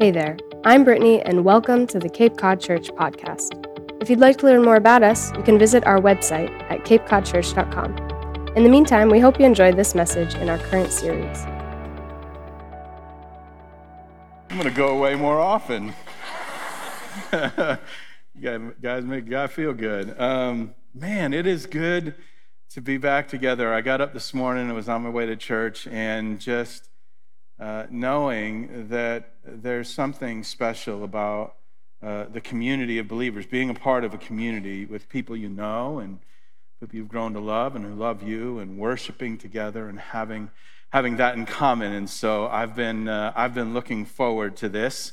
Hey there, I'm Brittany, and welcome to the Cape Cod Church podcast. If you'd like to learn more about us, you can visit our website at capecodchurch.com. In the meantime, we hope you enjoyed this message in our current series. I'm going to go away more often. You guys make God feel good. Man, it is good to be back together. I got up this morning and was on my way to church, and just knowing that there's something special about the community of believers, being a part of a community with people you know and people you've grown to love and who love you, and worshiping together and having that in common. And so I've been looking forward to this.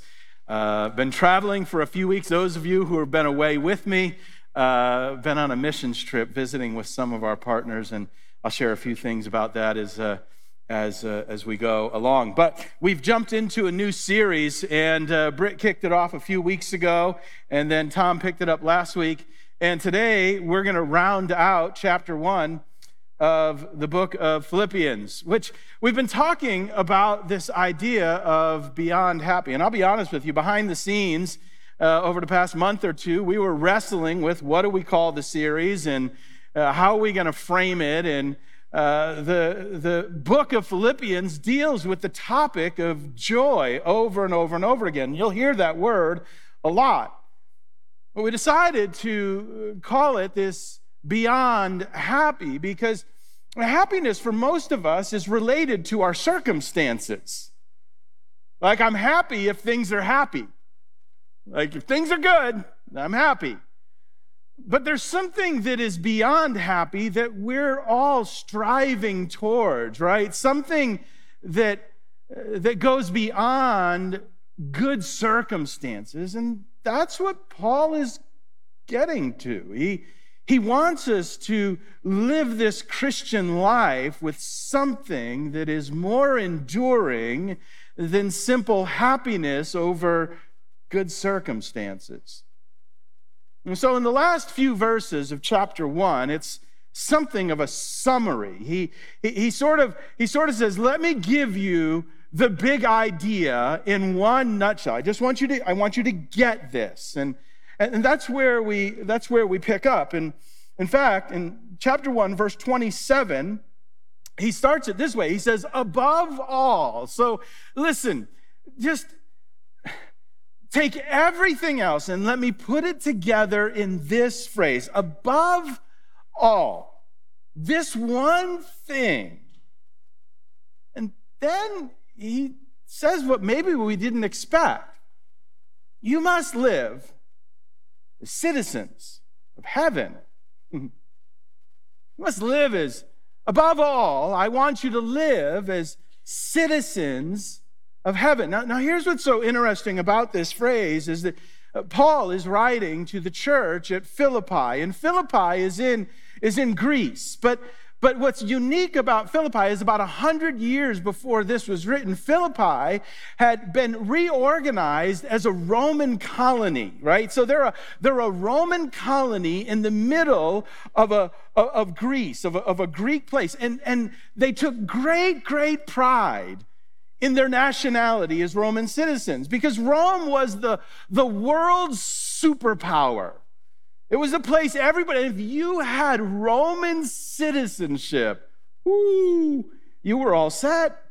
Been traveling for a few weeks. Those of you who have been away with me, been on a missions trip, visiting with some of our partners, and I'll share a few things about that as we go along. But we've jumped into a new series, and Britt kicked it off a few weeks ago, and then Tom picked it up last week. And today we're going to round out chapter 1 of the book of Philippians, which we've been talking about this idea of beyond happy. And I'll be honest with you, behind the scenes, over the past month or two, we were wrestling with what do we call the series, and how are we going to frame it. And the book of Philippians deals with the topic of joy over and over and over again. You'll hear that word a lot. But we decided to call it this beyond happy, because happiness for most of us is related to our circumstances. Like, I'm happy if things are happy. Like, if things are good, I'm happy. But there's something that is beyond happy that we're all striving towards, right? Something that goes beyond good circumstances, and that's what Paul is getting to. He wants us to live this Christian life with something that is more enduring than simple happiness over good circumstances. And so in the last few verses of chapter 1, it's something of a summary. He sort of says, let me give you the big idea in one nutshell. I want you to get this. And that's where we pick up. And in fact, in chapter 1, verse 27, he starts it this way. He says, above all. So listen, just take everything else and let me put it together in this phrase. Above all, this one thing. And then he says what maybe we didn't expect. You must live as citizens of heaven. You must live as, above all, I want you to live as citizens of heaven. Now here's what's so interesting about this phrase is that Paul is writing to the church at Philippi, and Philippi is in Greece. But what's unique about Philippi is about 100 years before this was written, Philippi had been reorganized as a Roman colony, right? So they're a Roman colony in the middle of Greece, of a Greek place. And they took great pride in their nationality as Roman citizens, because Rome was the world's superpower. It was a place everybody, if you had Roman citizenship, you were all set.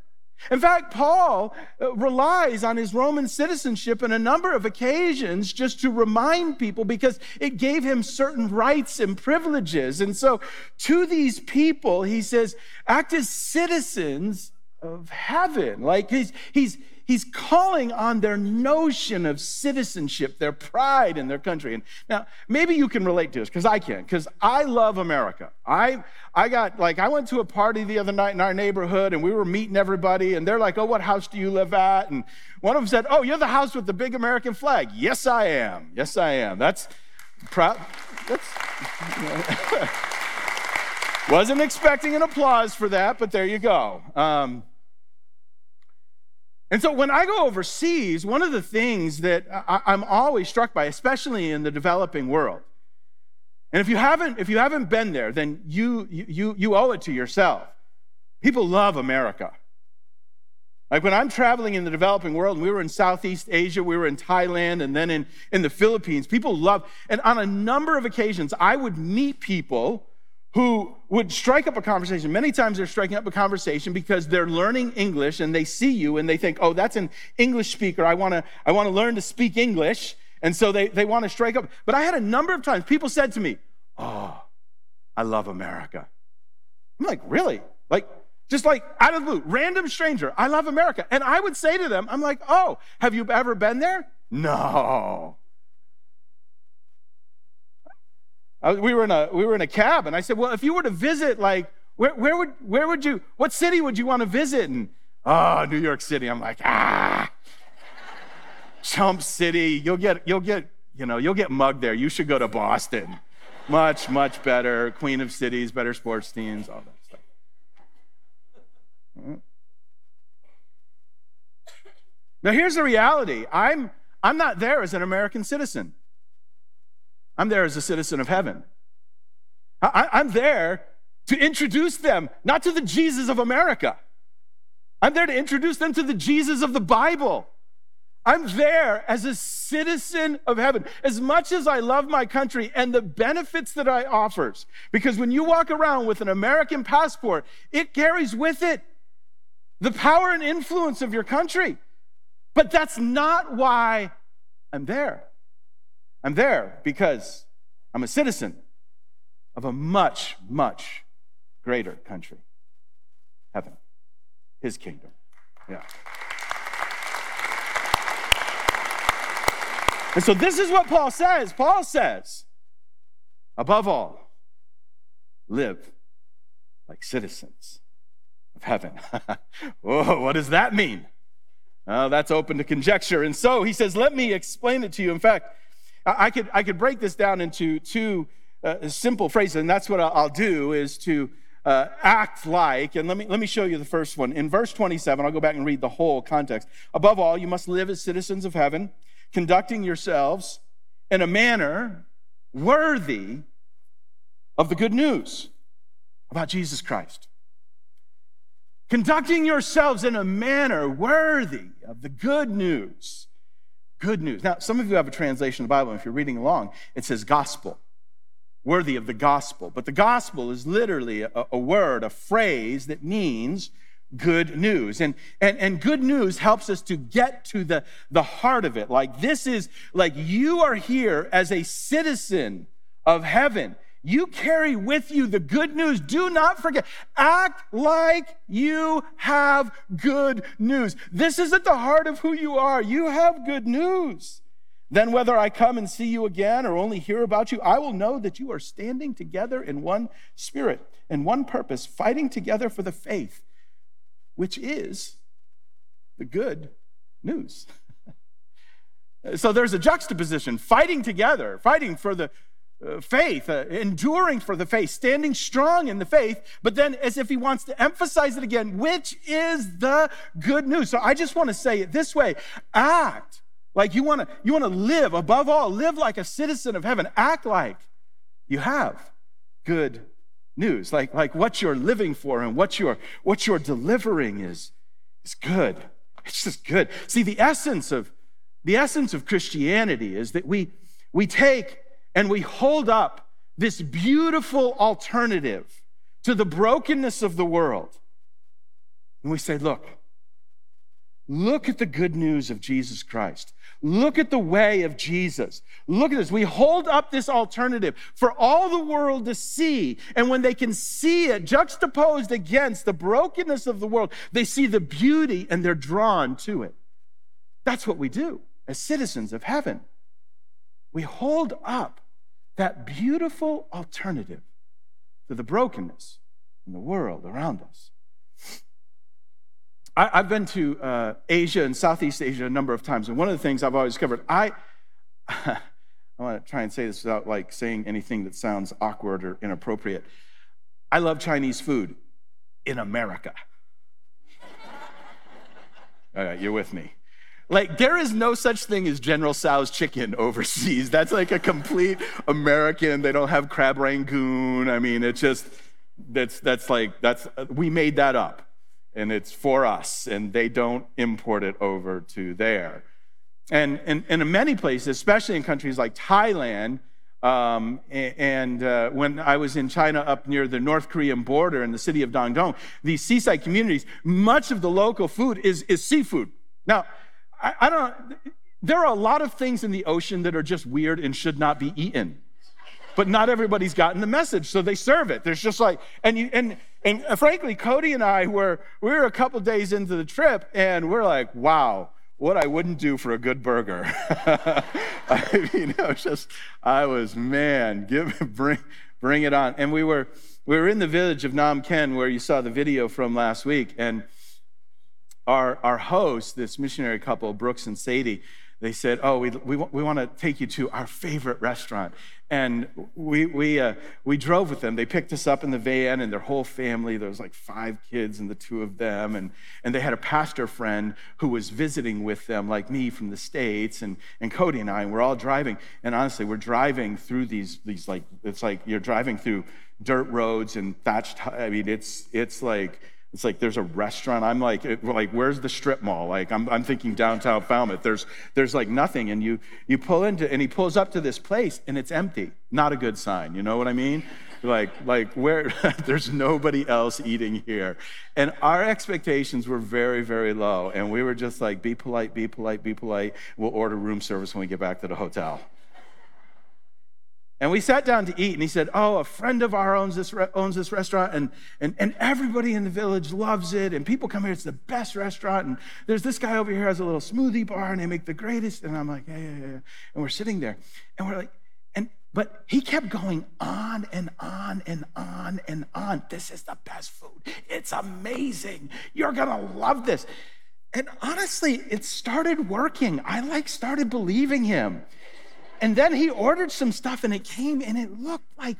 In fact, Paul relies on his Roman citizenship on a number of occasions just to remind people, because it gave him certain rights and privileges. And so to these people, he says, act as citizens of heaven. Like, he's calling on their notion of citizenship, their pride in their country. And now, maybe you can relate to this, because I can, because I love America. I went to a party the other night in our neighborhood, and we were meeting everybody, and they're like, oh, what house do you live at? And one of them said, oh, you're the house with the big American flag. Yes, I am. Yes, I am. That's proud. Wasn't expecting an applause for that, but there you go. And so when I go overseas, one of the things that I'm always struck by, especially in the developing world, and if you haven't been there, then you owe it to yourself. People love America. Like when I'm traveling in the developing world, and we were in Southeast Asia, we were in Thailand, and then in the Philippines, people love, and on a number of occasions, I would meet people who would strike up a conversation. Many times they're striking up a conversation because they're learning English and they see you and they think, oh, that's an English speaker. I wanna learn to speak English. And so they wanna strike up. But I had a number of times people said to me, oh, I love America. I'm like, really? Like, just like out of the blue, random stranger, I love America. And I would say to them, I'm like, oh, have you ever been there? No. We were in a cab, and I said, well, if you were to visit, like, where would you, what city would you want to visit? And, oh, New York City. I'm like, chump city. You'll get mugged there. You should go to Boston. Much, much better. Queen of cities, better sports teams, all that stuff. Now, here's the reality. I'm not there as an American citizen. I'm there as a citizen of heaven. I'm there to introduce them, not to the Jesus of America. I'm there to introduce them to the Jesus of the Bible. I'm there as a citizen of heaven. As much as I love my country and the benefits that it offers, because when you walk around with an American passport, it carries with it the power and influence of your country. But that's not why I'm there. I'm there because I'm a citizen of a much, much greater country, heaven, his kingdom. Yeah. And so this is what Paul says. Paul says, above all, live like citizens of heaven. Whoa, what does that mean? Oh, that's open to conjecture. And so he says, let me explain it to you. In fact, I could break this down into two simple phrases, and that's what I'll do, is to act like, and let me show you the first one. In verse 27, I'll go back and read the whole context. Above all, you must live as citizens of heaven, conducting yourselves in a manner worthy of the good news about Jesus Christ. Conducting yourselves in a manner worthy of the good news. Good news. Now, some of you have a translation of the Bible, and if you're reading along, it says gospel, worthy of the gospel. But the gospel is literally a word, a phrase that means good news. And good news helps us to get to the heart of it. Like, this is, like, you are here as a citizen of heaven. You carry with you the good news. Do not forget. Act like you have good news. This is at the heart of who you are. You have good news. Then whether I come and see you again or only hear about you, I will know that you are standing together in one spirit and one purpose, fighting together for the faith, which is the good news. So there's a juxtaposition, fighting together, fighting for the faith, enduring for the faith, standing strong in the faith, but then as if he wants to emphasize it again, which is the good news. So I just want to say it this way. Act like you want to live, above all, live like a citizen of heaven. Act like you have good news. Like what you're living for and what you're delivering is good. It's just good. See, the essence of Christianity is that we take and we hold up this beautiful alternative to the brokenness of the world. And we say, look at the good news of Jesus Christ. Look at the way of Jesus. Look at this. We hold up this alternative for all the world to see. And when they can see it juxtaposed against the brokenness of the world, they see the beauty and they're drawn to it. That's what we do as citizens of heaven. We hold up that beautiful alternative to the brokenness in the world around us. I've been to Asia and Southeast Asia a number of times, and one of the things I've always discovered, I want to try and say this without like saying anything that sounds awkward or inappropriate. I love Chinese food in America. All right, you're with me. Like, there is no such thing as General Tso's chicken overseas. That's like a complete American. They don't have crab Rangoon. I mean, it's just, that's like, we made that up. and it's for us, and they don't import it over to there. And in many places, especially in countries like Thailand, when I was in China up near the North Korean border in the city of Dongdong, these seaside communities, much of the local food is seafood. Now, I don't. There are a lot of things in the ocean that are just weird and should not be eaten, but not everybody's gotten the message, so they serve it. There's just like, and frankly, Cody and I we were a couple days into the trip, and we're like, wow. What I wouldn't do for a good burger. I mean, bring it on. And we were in the village of Nam Ken, where you saw the video from last week, and our host, this missionary couple, Brooks and Sadie, they said, "Oh, we want to take you to our favorite restaurant." And we drove with them. They picked us up in the van, and their whole family. There was like 5 kids and the 2 of them, and they had a pastor friend who was visiting with them, like me from the States, and Cody and I. And we're all driving. And honestly, we're driving through these like, it's like you're driving through dirt roads and thatched. I mean, it's like. It's like there's a restaurant. I'm like where's the strip mall? Like I'm thinking downtown Falmouth. There's like nothing, and you pull into, and he pulls up to this place, and it's empty. Not a good sign. You know what I mean? Like where there's nobody else eating here, and our expectations were very, very low, and we were just like, be polite. We'll order room service when we get back to the hotel. And we sat down to eat, and he said, "Oh, a friend of ours owns this restaurant, and everybody in the village loves it, and people come here. It's the best restaurant. And there's this guy over here who has a little smoothie bar, and they make the greatest." And I'm like, "Yeah." And we're sitting there, and we're like, but he kept going on and on. "This is the best food. It's amazing. You're gonna love this." And honestly, it started working. I started believing him. And then he ordered some stuff, and it came, and it looked like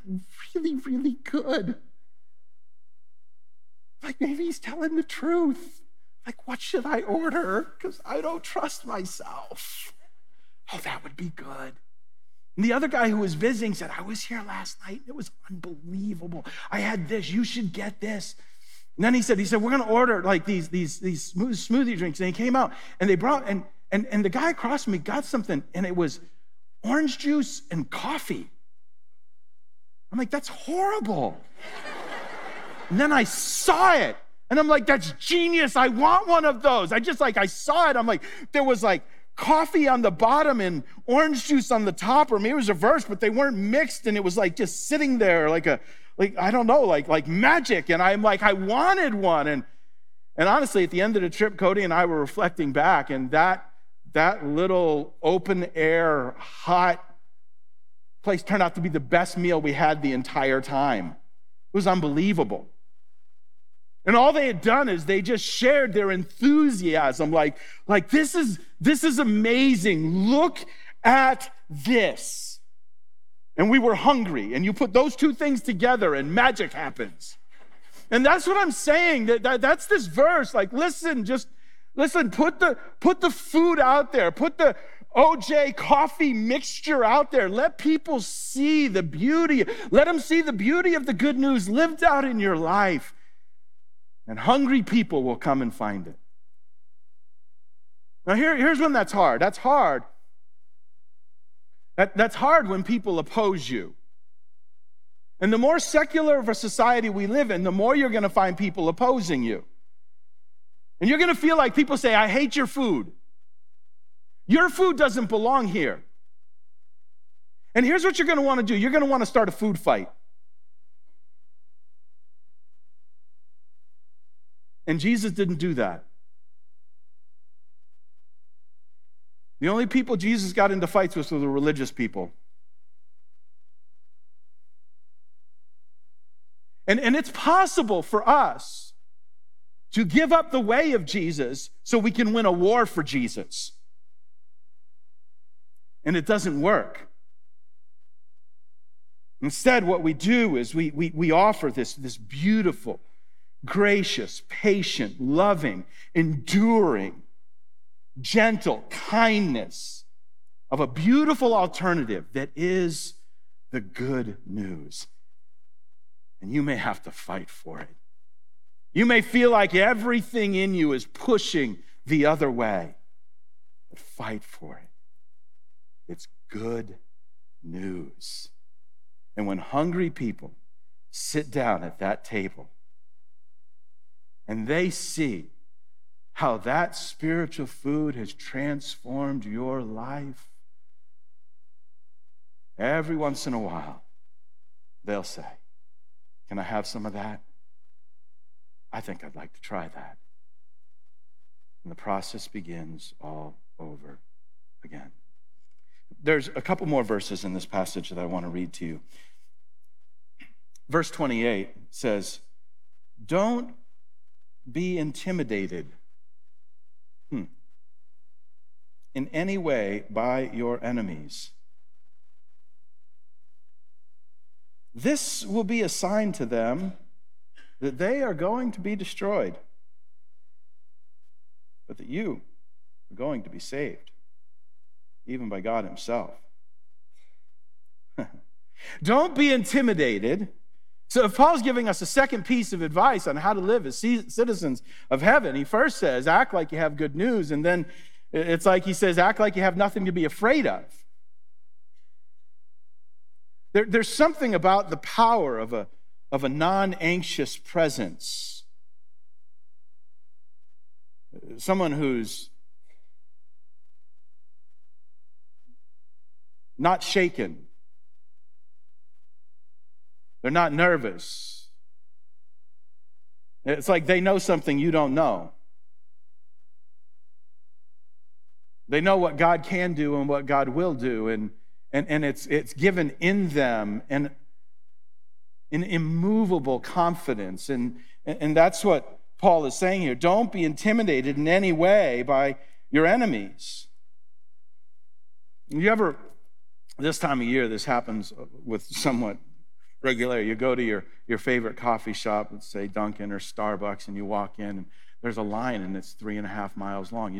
really, really good. Like, maybe he's telling the truth. Like, what should I order? Because I don't trust myself. Oh, that would be good. And the other guy who was visiting said, "I was here last night, and it was unbelievable. I had this. You should get this." And then he said, "We're going to order, like, these smoothie drinks." And he came out, and they brought, and the guy across from me got something, and it was orange juice and coffee. I'm like, "That's horrible." And then I saw it, and I'm like, "That's genius. I want one of those." I saw it. I'm like, there was like coffee on the bottom and orange juice on the top, or maybe it was reversed, but they weren't mixed, and it was like just sitting there like magic. And I'm like, I wanted one. And honestly, at the end of the trip, Cody and I were reflecting back, and that little open-air, hot place turned out to be the best meal we had the entire time. It was unbelievable. And all they had done is they just shared their enthusiasm, like this is amazing. Look at this. And we were hungry, and you put those two things together, and magic happens. And that's what I'm saying. That's this verse. Like, listen, put the food out there. Put the OJ coffee mixture out there. Let people see the beauty. Let them see the beauty of the good news lived out in your life. And hungry people will come and find it. Now, here's when that's hard. That's hard. That's hard when people oppose you. And the more secular of a society we live in, the more you're going to find people opposing you. And you're going to feel like people say, "I hate your food. Your food doesn't belong here." And here's what you're going to want to do. You're going to want to start a food fight. And Jesus didn't do that. The only people Jesus got into fights with were the religious people. And it's possible for us to give up the way of Jesus so we can win a war for Jesus. And it doesn't work. Instead, what we do is we offer this beautiful, gracious, patient, loving, enduring, gentle kindness of a beautiful alternative that is the good news. And you may have to fight for it. You may feel like everything in you is pushing the other way, but fight for it. It's good news. And when hungry people sit down at that table and they see how that spiritual food has transformed your life, every once in a while, they'll say, "Can I have some of that? I think I'd like to try that." And the process begins all over again. There's a couple more verses in this passage that I want to read to you. Verse 28 says, "Don't be intimidated in any way by your enemies. This will be a sign to them that they are going to be destroyed, but that you are going to be saved, even by God Himself." Don't be intimidated. So if Paul's giving us a second piece of advice on how to live as citizens of heaven, he first says, act like you have good news, and then it's like he says, act like you have nothing to be afraid of. There's something about the power of a non-anxious presence. Someone who's not shaken. They're not nervous. It's like they know something you don't know. They know what God can do and what God will do, and it's given in them and an immovable confidence. And that's what Paul is saying here. Don't be intimidated in any way by your enemies. You ever, this time of year, this happens with somewhat regularity. You go to your favorite coffee shop, let's say Dunkin or Starbucks, and you walk in, and there's a line, and it's 3.5 miles long.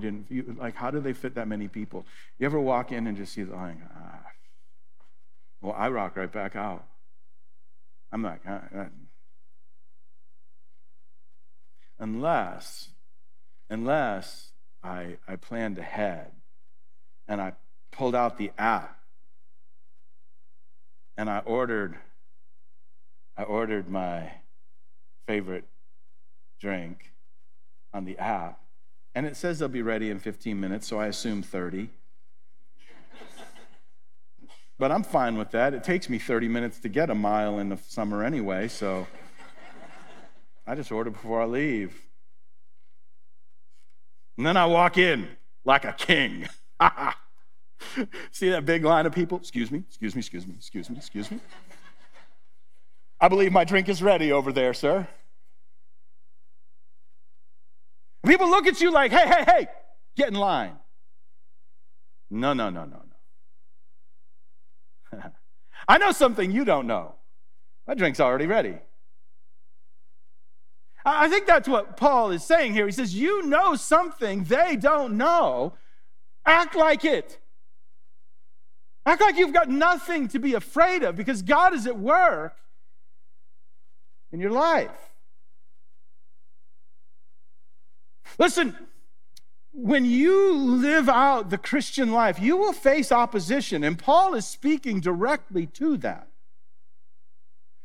How do they fit that many people? You ever walk in and just see the line? Well, I rock right back out. I'm like, unless I planned ahead and I pulled out the app and I ordered my favorite drink on the app, and it says they'll be ready in 15 minutes, so I assume 30. But I'm fine with that. It takes me 30 minutes to get a mile in the summer anyway, so I just order before I leave. And then I walk in like a king. See that big line of people? Excuse me. I believe my drink is ready over there, sir. People look at you like, hey, get in line. No. I know something you don't know. My drink's already ready. I think that's what Paul is saying here. He says, you know something they don't know. Act like it. Act like you've got nothing to be afraid of, because God is at work in your life. Listen, when you live out the Christian life, you will face opposition, and Paul is speaking directly to that.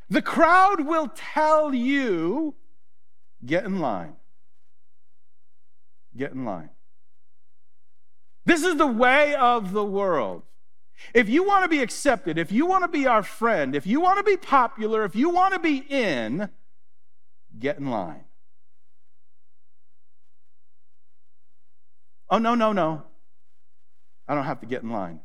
The crowd will tell you, get in line. This is the way of the world. If you want to be accepted, if you want to be our friend, if you want to be popular, if you want to be in, get in line. Oh, no. I don't have to get in line.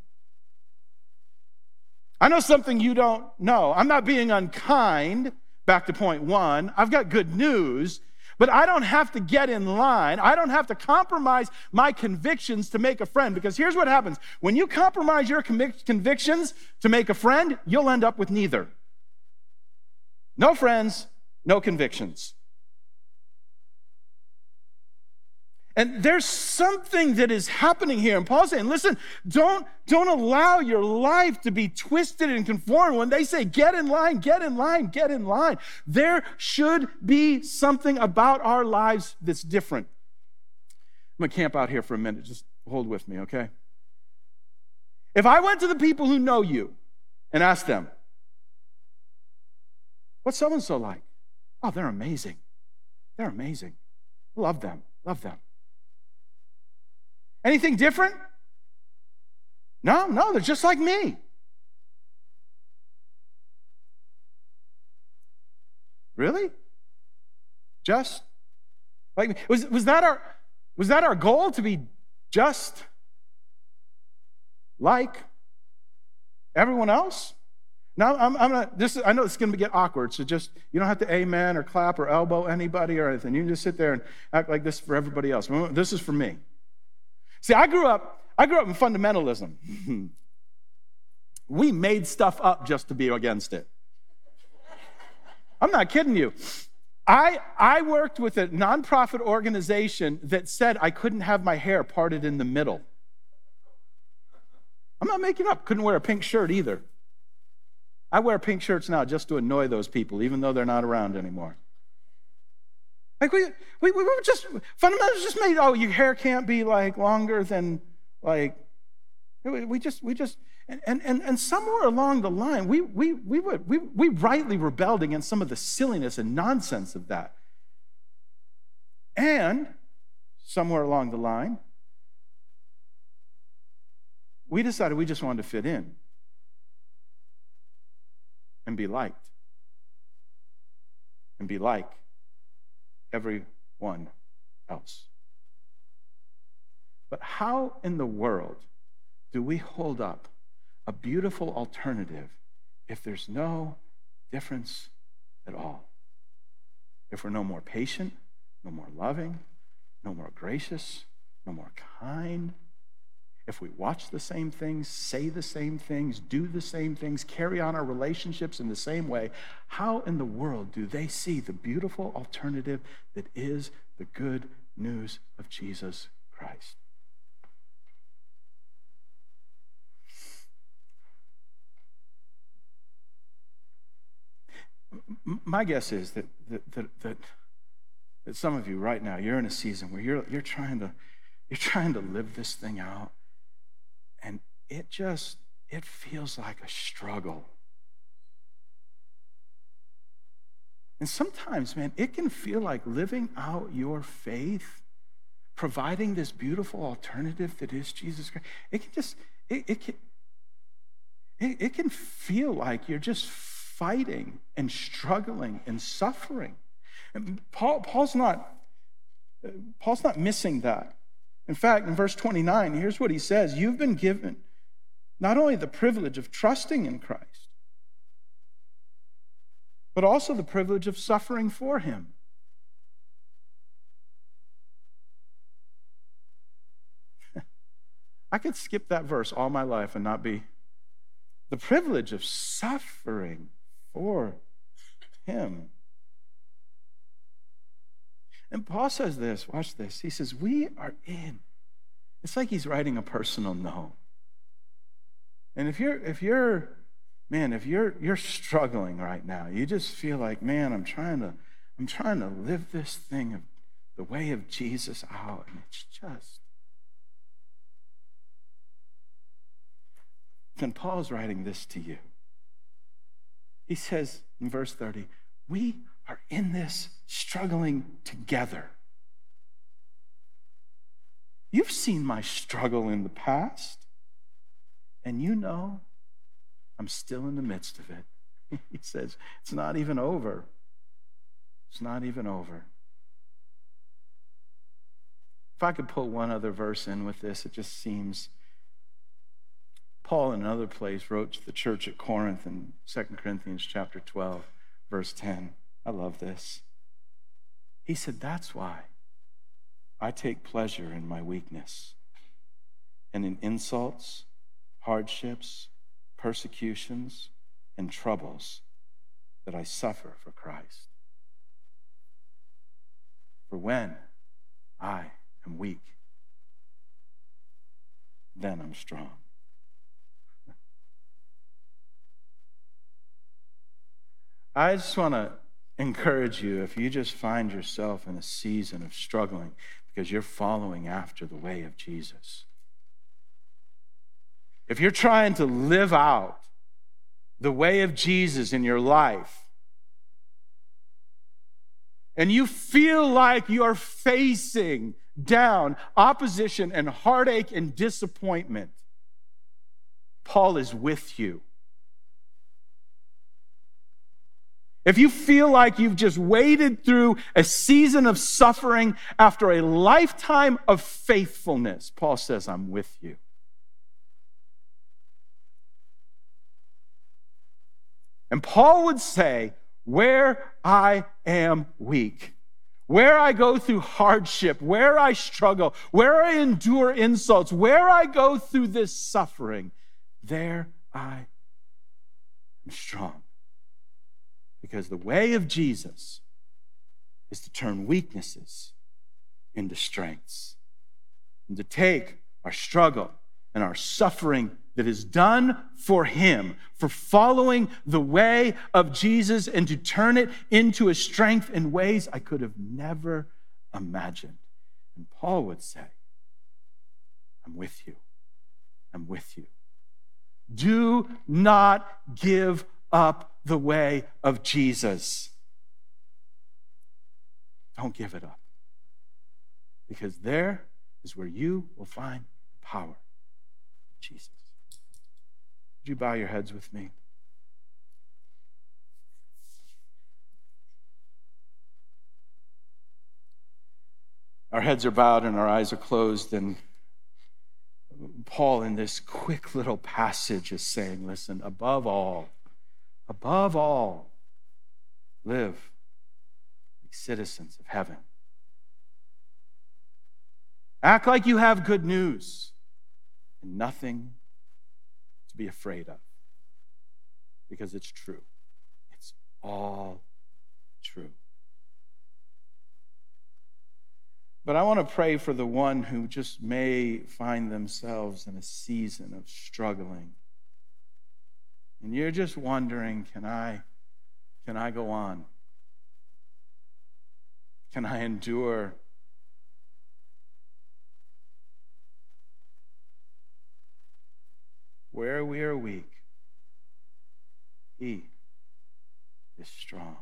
I know something you don't know. I'm not being unkind. Back to point one. I've got good news, but I don't have to get in line. I don't have to compromise my convictions to make a friend, because here's what happens. When you compromise your convictions to make a friend, you'll end up with neither. No friends, no convictions. And there's something that is happening here. And Paul's saying, listen, don't allow your life to be twisted and conformed. When they say, get in line, there should be something about our lives that's different. I'm going to camp out here for a minute. Just hold with me, okay? If I went to the people who know you and asked them, what's so-and-so like? Oh, they're amazing. They're amazing. Love them. Love them. Anything different? No, they're just like me. Really? Just like me? Was that our goal, to be just like everyone else? Now I know it's gonna get awkward, so just, you don't have to amen or clap or elbow anybody or anything. You can just sit there and act like this for everybody else. This is for me. See, I grew up in fundamentalism. We made stuff up just to be against it. I'm not kidding you. I worked with a nonprofit organization that said I couldn't have my hair parted in the middle. I'm not making up. Couldn't wear a pink shirt either. I wear pink shirts now just to annoy those people, even though they're not around anymore. Like we were just, fundamentals just made, oh, your hair can't be like longer than like, we just, and somewhere along the line, we rightly rebelled against some of the silliness and nonsense of that. And somewhere along the line, we decided we just wanted to fit in and be liked, and be like everyone else. But how in the world do we hold up a beautiful alternative if there's no difference at all? If we're no more patient, no more loving, no more gracious, no more kind, if we watch the same things, say the same things, do the same things, carry on our relationships in the same way, how in the world do they see the beautiful alternative that is the good news of Jesus Christ? My guess is that some of you right now, you're in a season where you're trying to live this thing out. And it feels like a struggle. And sometimes, man, it can feel like living out your faith, providing this beautiful alternative that is Jesus Christ. It can feel like you're just fighting and struggling and suffering. And Paul's not missing that. In fact, in verse 29, here's what he says. You've been given not only the privilege of trusting in Christ, but also the privilege of suffering for him. I could skip that verse all my life and not be. The privilege of suffering for him. And Paul says this, watch this. He says, we are in. It's like he's writing a personal note. And if you're struggling right now, you just feel like, man, I'm trying to live this thing of the way of Jesus out, and it's just. Then Paul's writing this to you. He says in verse 30, we are in this struggling together. You've seen my struggle in the past, and you know I'm still in the midst of it. He says, it's not even over. It's not even over. If I could pull one other verse in with this, it just seems. Paul, in another place, wrote to the church at Corinth in 2 Corinthians chapter 12, verse 10. I love this. He said, that's why I take pleasure in my weakness and in insults, hardships, persecutions, and troubles that I suffer for Christ. For when I am weak, then I'm strong. I just want to encourage you, if you just find yourself in a season of struggling because you're following after the way of Jesus, if you're trying to live out the way of Jesus in your life, and you feel like you're facing down opposition and heartache and disappointment, Paul is with you. If you feel like you've just waded through a season of suffering after a lifetime of faithfulness, Paul says, I'm with you. And Paul would say, where I am weak, where I go through hardship, where I struggle, where I endure insults, where I go through this suffering, there I am strong. Because the way of Jesus is to turn weaknesses into strengths and to take our struggle and our suffering that is done for him, for following the way of Jesus, and to turn it into a strength in ways I could have never imagined. And Paul would say, I'm with you. I'm with you. Do not give up the way of Jesus. Don't give it up. Because there is where you will find the power of Jesus. Would you bow your heads with me? Our heads are bowed and our eyes are closed, and Paul in this quick little passage is saying, listen, above all, live like citizens of heaven. Act like you have good news and nothing be afraid of, because it's true. It's all true. But I want to pray for the one who just may find themselves in a season of struggling. And you're just wondering, can I go on? Can I endure? Where we are weak, he is strong.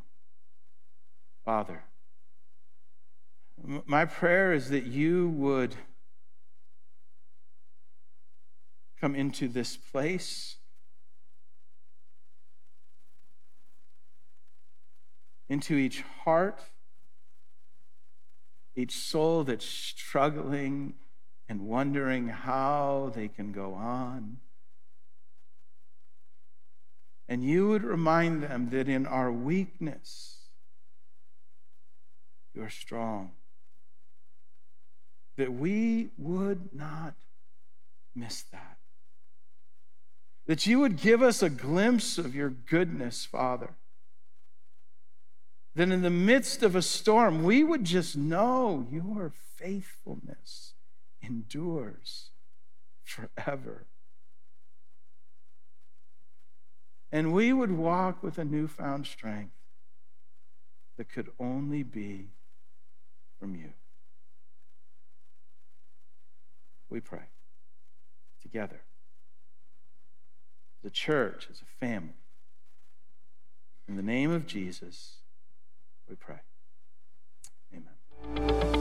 Father, my prayer is that you would come into this place, into each heart, each soul that's struggling and wondering how they can go on. And you would remind them that in our weakness, you are strong. That we would not miss that. That you would give us a glimpse of your goodness, Father. That in the midst of a storm, we would just know your faithfulness endures forever. And we would walk with a newfound strength that could only be from you. We pray together, the church as a family. In the name of Jesus, we pray. Amen.